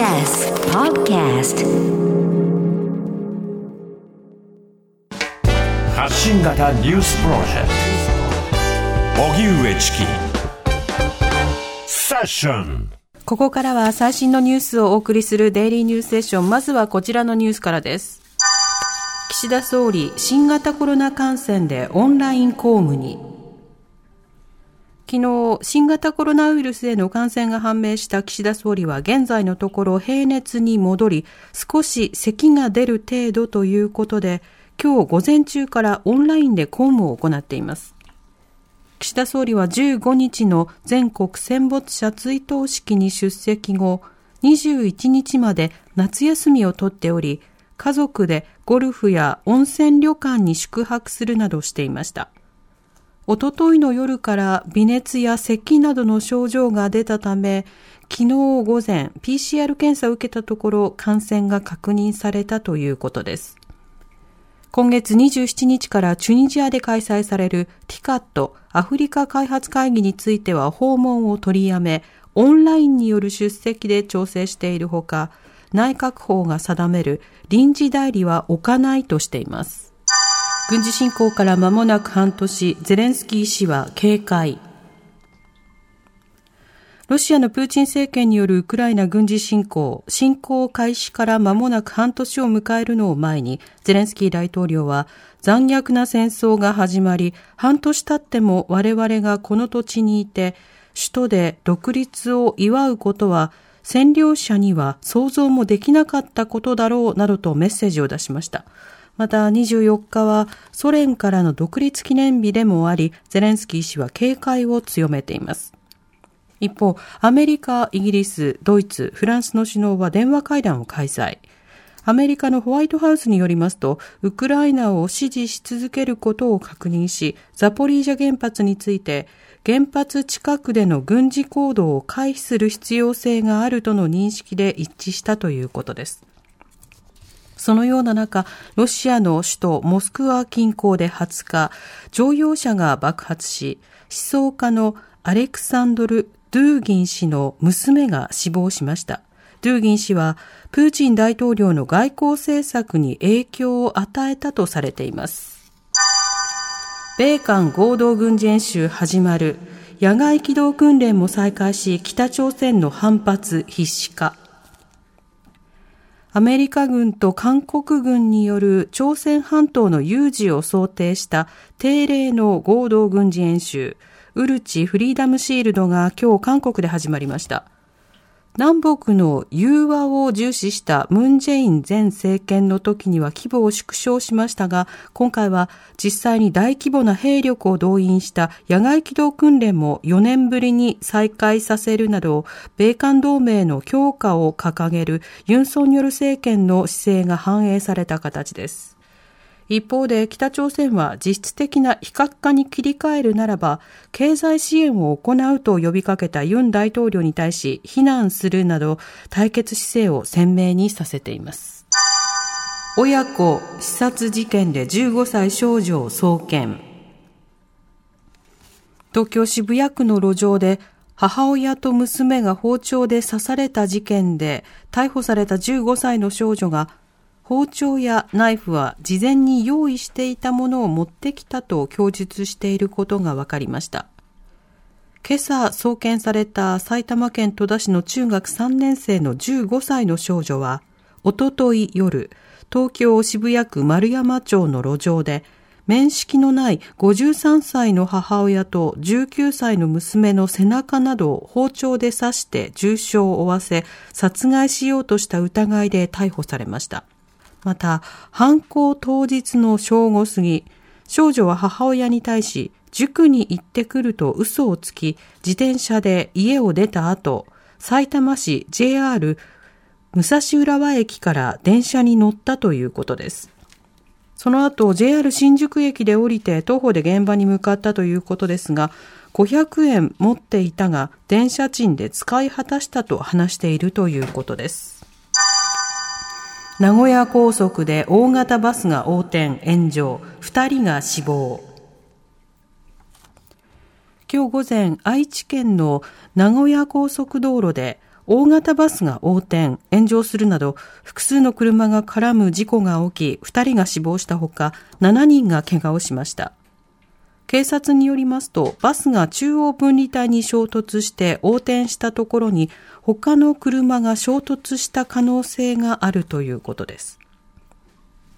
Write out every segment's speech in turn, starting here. TBS Podcast 発信型ニュースプロジェクト荻上チキセッション。ここからは最新のニュースをお送りするデイリーニュースセッション。まずはこちらのニュースからです。岸田総理、新型コロナ感染でオンライン公務に。昨日、新型コロナウイルスへの感染が判明した岸田総理は現在のところ平熱に戻り、少し咳が出る程度ということで、今日午前中からオンラインで公務を行っています。岸田総理は15日の全国戦没者追悼式に出席後、21日まで夏休みを取っており、家族でゴルフや温泉旅館に宿泊するなどしていました。おとといの夜から微熱や咳などの症状が出たため、昨日午前 PCR 検査を受けたところ感染が確認されたということです。今月27日からチュニジアで開催される TICAD アフリカ開発会議については訪問を取りやめ、オンラインによる出席で調整しているほか、内閣法が定める臨時代理は置かないとしています。軍事侵攻から間もなく半年、ゼレンスキー氏は警戒。ロシアのプーチン政権によるウクライナ軍事侵攻開始から間もなく半年を迎えるのを前に、ゼレンスキー大統領は残虐な戦争が始まり、半年経っても我々がこの土地にいて、首都で独立を祝うことは占領者には想像もできなかったことだろうなどとメッセージを出しました。また24日はソ連からの独立記念日でもあり、ゼレンスキー氏は警戒を強めています。一方、アメリカ、イギリス、ドイツ、フランスの首脳は電話会談を開催。アメリカのホワイトハウスによりますと、ウクライナを支持し続けることを確認し、ザポリージャ原発について、原発近くでの軍事行動を回避する必要性があるとの認識で一致したということです。そのような中、ロシアの首都モスクワ近郊で20日、乗用車が爆発し、思想家のアレクサンドル・ドゥーギン氏の娘が死亡しました。ドゥーギン氏は、プーチン大統領の外交政策に影響を与えたとされています。米韓合同軍事演習始まる。野外機動訓練も再開し、北朝鮮の反発必至化。アメリカ軍と韓国軍による朝鮮半島の有事を想定した定例の合同軍事演習、ウルチ・フリーダムシールドが今日韓国で始まりました。南北の融和を重視したムン・ジェイン前政権の時には規模を縮小しましたが、今回は実際に大規模な兵力を動員した野外機動訓練も4年ぶりに再開させるなど、米韓同盟の強化を掲げるユン・ソンニョル政権の姿勢が反映された形です。一方で北朝鮮は実質的な非核化に切り替えるならば経済支援を行うと呼びかけたユン大統領に対し非難するなど対決姿勢を鮮明にさせています。親子刺殺事件で15歳少女を送検。東京渋谷区の路上で母親と娘が包丁で刺された事件で逮捕された15歳の少女が包丁やナイフは事前に用意していたものを持ってきたと供述していることが分かりました。今朝送検された埼玉県戸田市の中学3年生の15歳の少女は、おととい夜、東京渋谷区円山町の路上で、面識のない53歳の母親と19歳の娘の背中などを包丁で刺して重傷を負わせ、殺害しようとした疑いで逮捕されました。また、犯行当日の正午過ぎ、少女は母親に対し、塾に行ってくると嘘をつき、自転車で家を出た後、埼玉市 JR 武蔵浦和駅から電車に乗ったということです。その後、JR 新宿駅で降りて徒歩で現場に向かったということですが、500円持っていたが、電車賃で使い果たしたと話しているということです。名古屋高速で大型バスが横転、炎上、2人が死亡。今日午前、愛知県の名古屋高速道路で大型バスが横転、炎上するなど複数の車が絡む事故が起き、2人が死亡したほか7人が怪我をしました。警察によりますと、バスが中央分離帯に衝突して横転したところに他の車が衝突した可能性があるということです。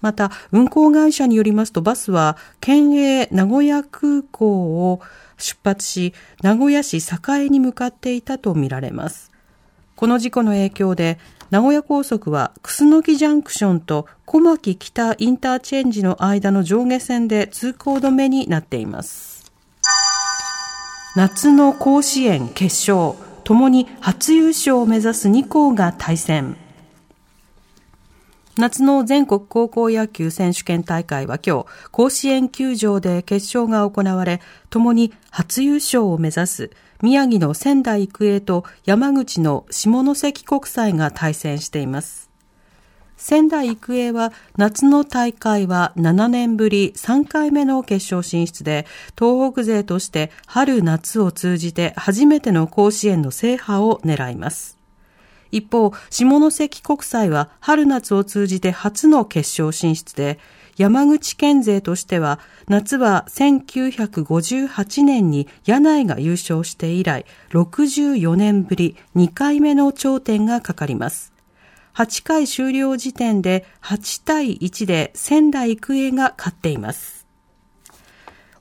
また運行会社によりますと、バスは県営名古屋空港を出発し、名古屋市栄に向かっていたとみられます。この事故の影響で名古屋高速は楠木ジャンクションと小牧北インターチェンジの間の上下線で通行止めになっています。夏の甲子園決勝、ともに初優勝を目指す2校が対戦。夏の全国高校野球選手権大会は今日甲子園球場で決勝が行われ、ともに初優勝を目指す宮城の仙台育英と山口の下関国際が対戦しています。仙台育英は夏の大会は7年ぶり3回目の決勝進出で、東北勢として春夏を通じて初めての甲子園の制覇を狙います。一方、下関国際は春夏を通じて初の決勝進出で、山口県勢としては夏は1958年に柳井が優勝して以来64年ぶり2回目の頂点がかかります。8回終了時点で8対1で仙台育英が勝っています。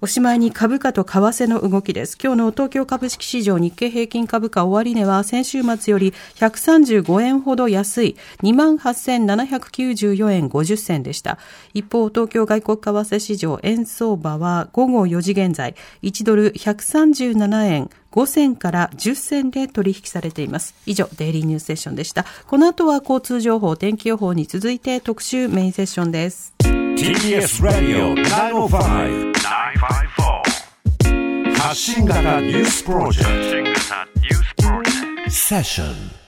おしまいに株価と為替の動きです。今日の東京株式市場、日経平均株価終値は先週末より135円ほど安い 28,794 円50銭でした。一方、東京外国為替市場、円相場は午後4時現在、1ドル137円5銭から10銭で取引されています。以上、デイリーニュースセッションでした。この後は交通情報、天気予報に続いて特集メインセッションです。TBS ラジオ905 954発信型ニュースプロジェクトセッション。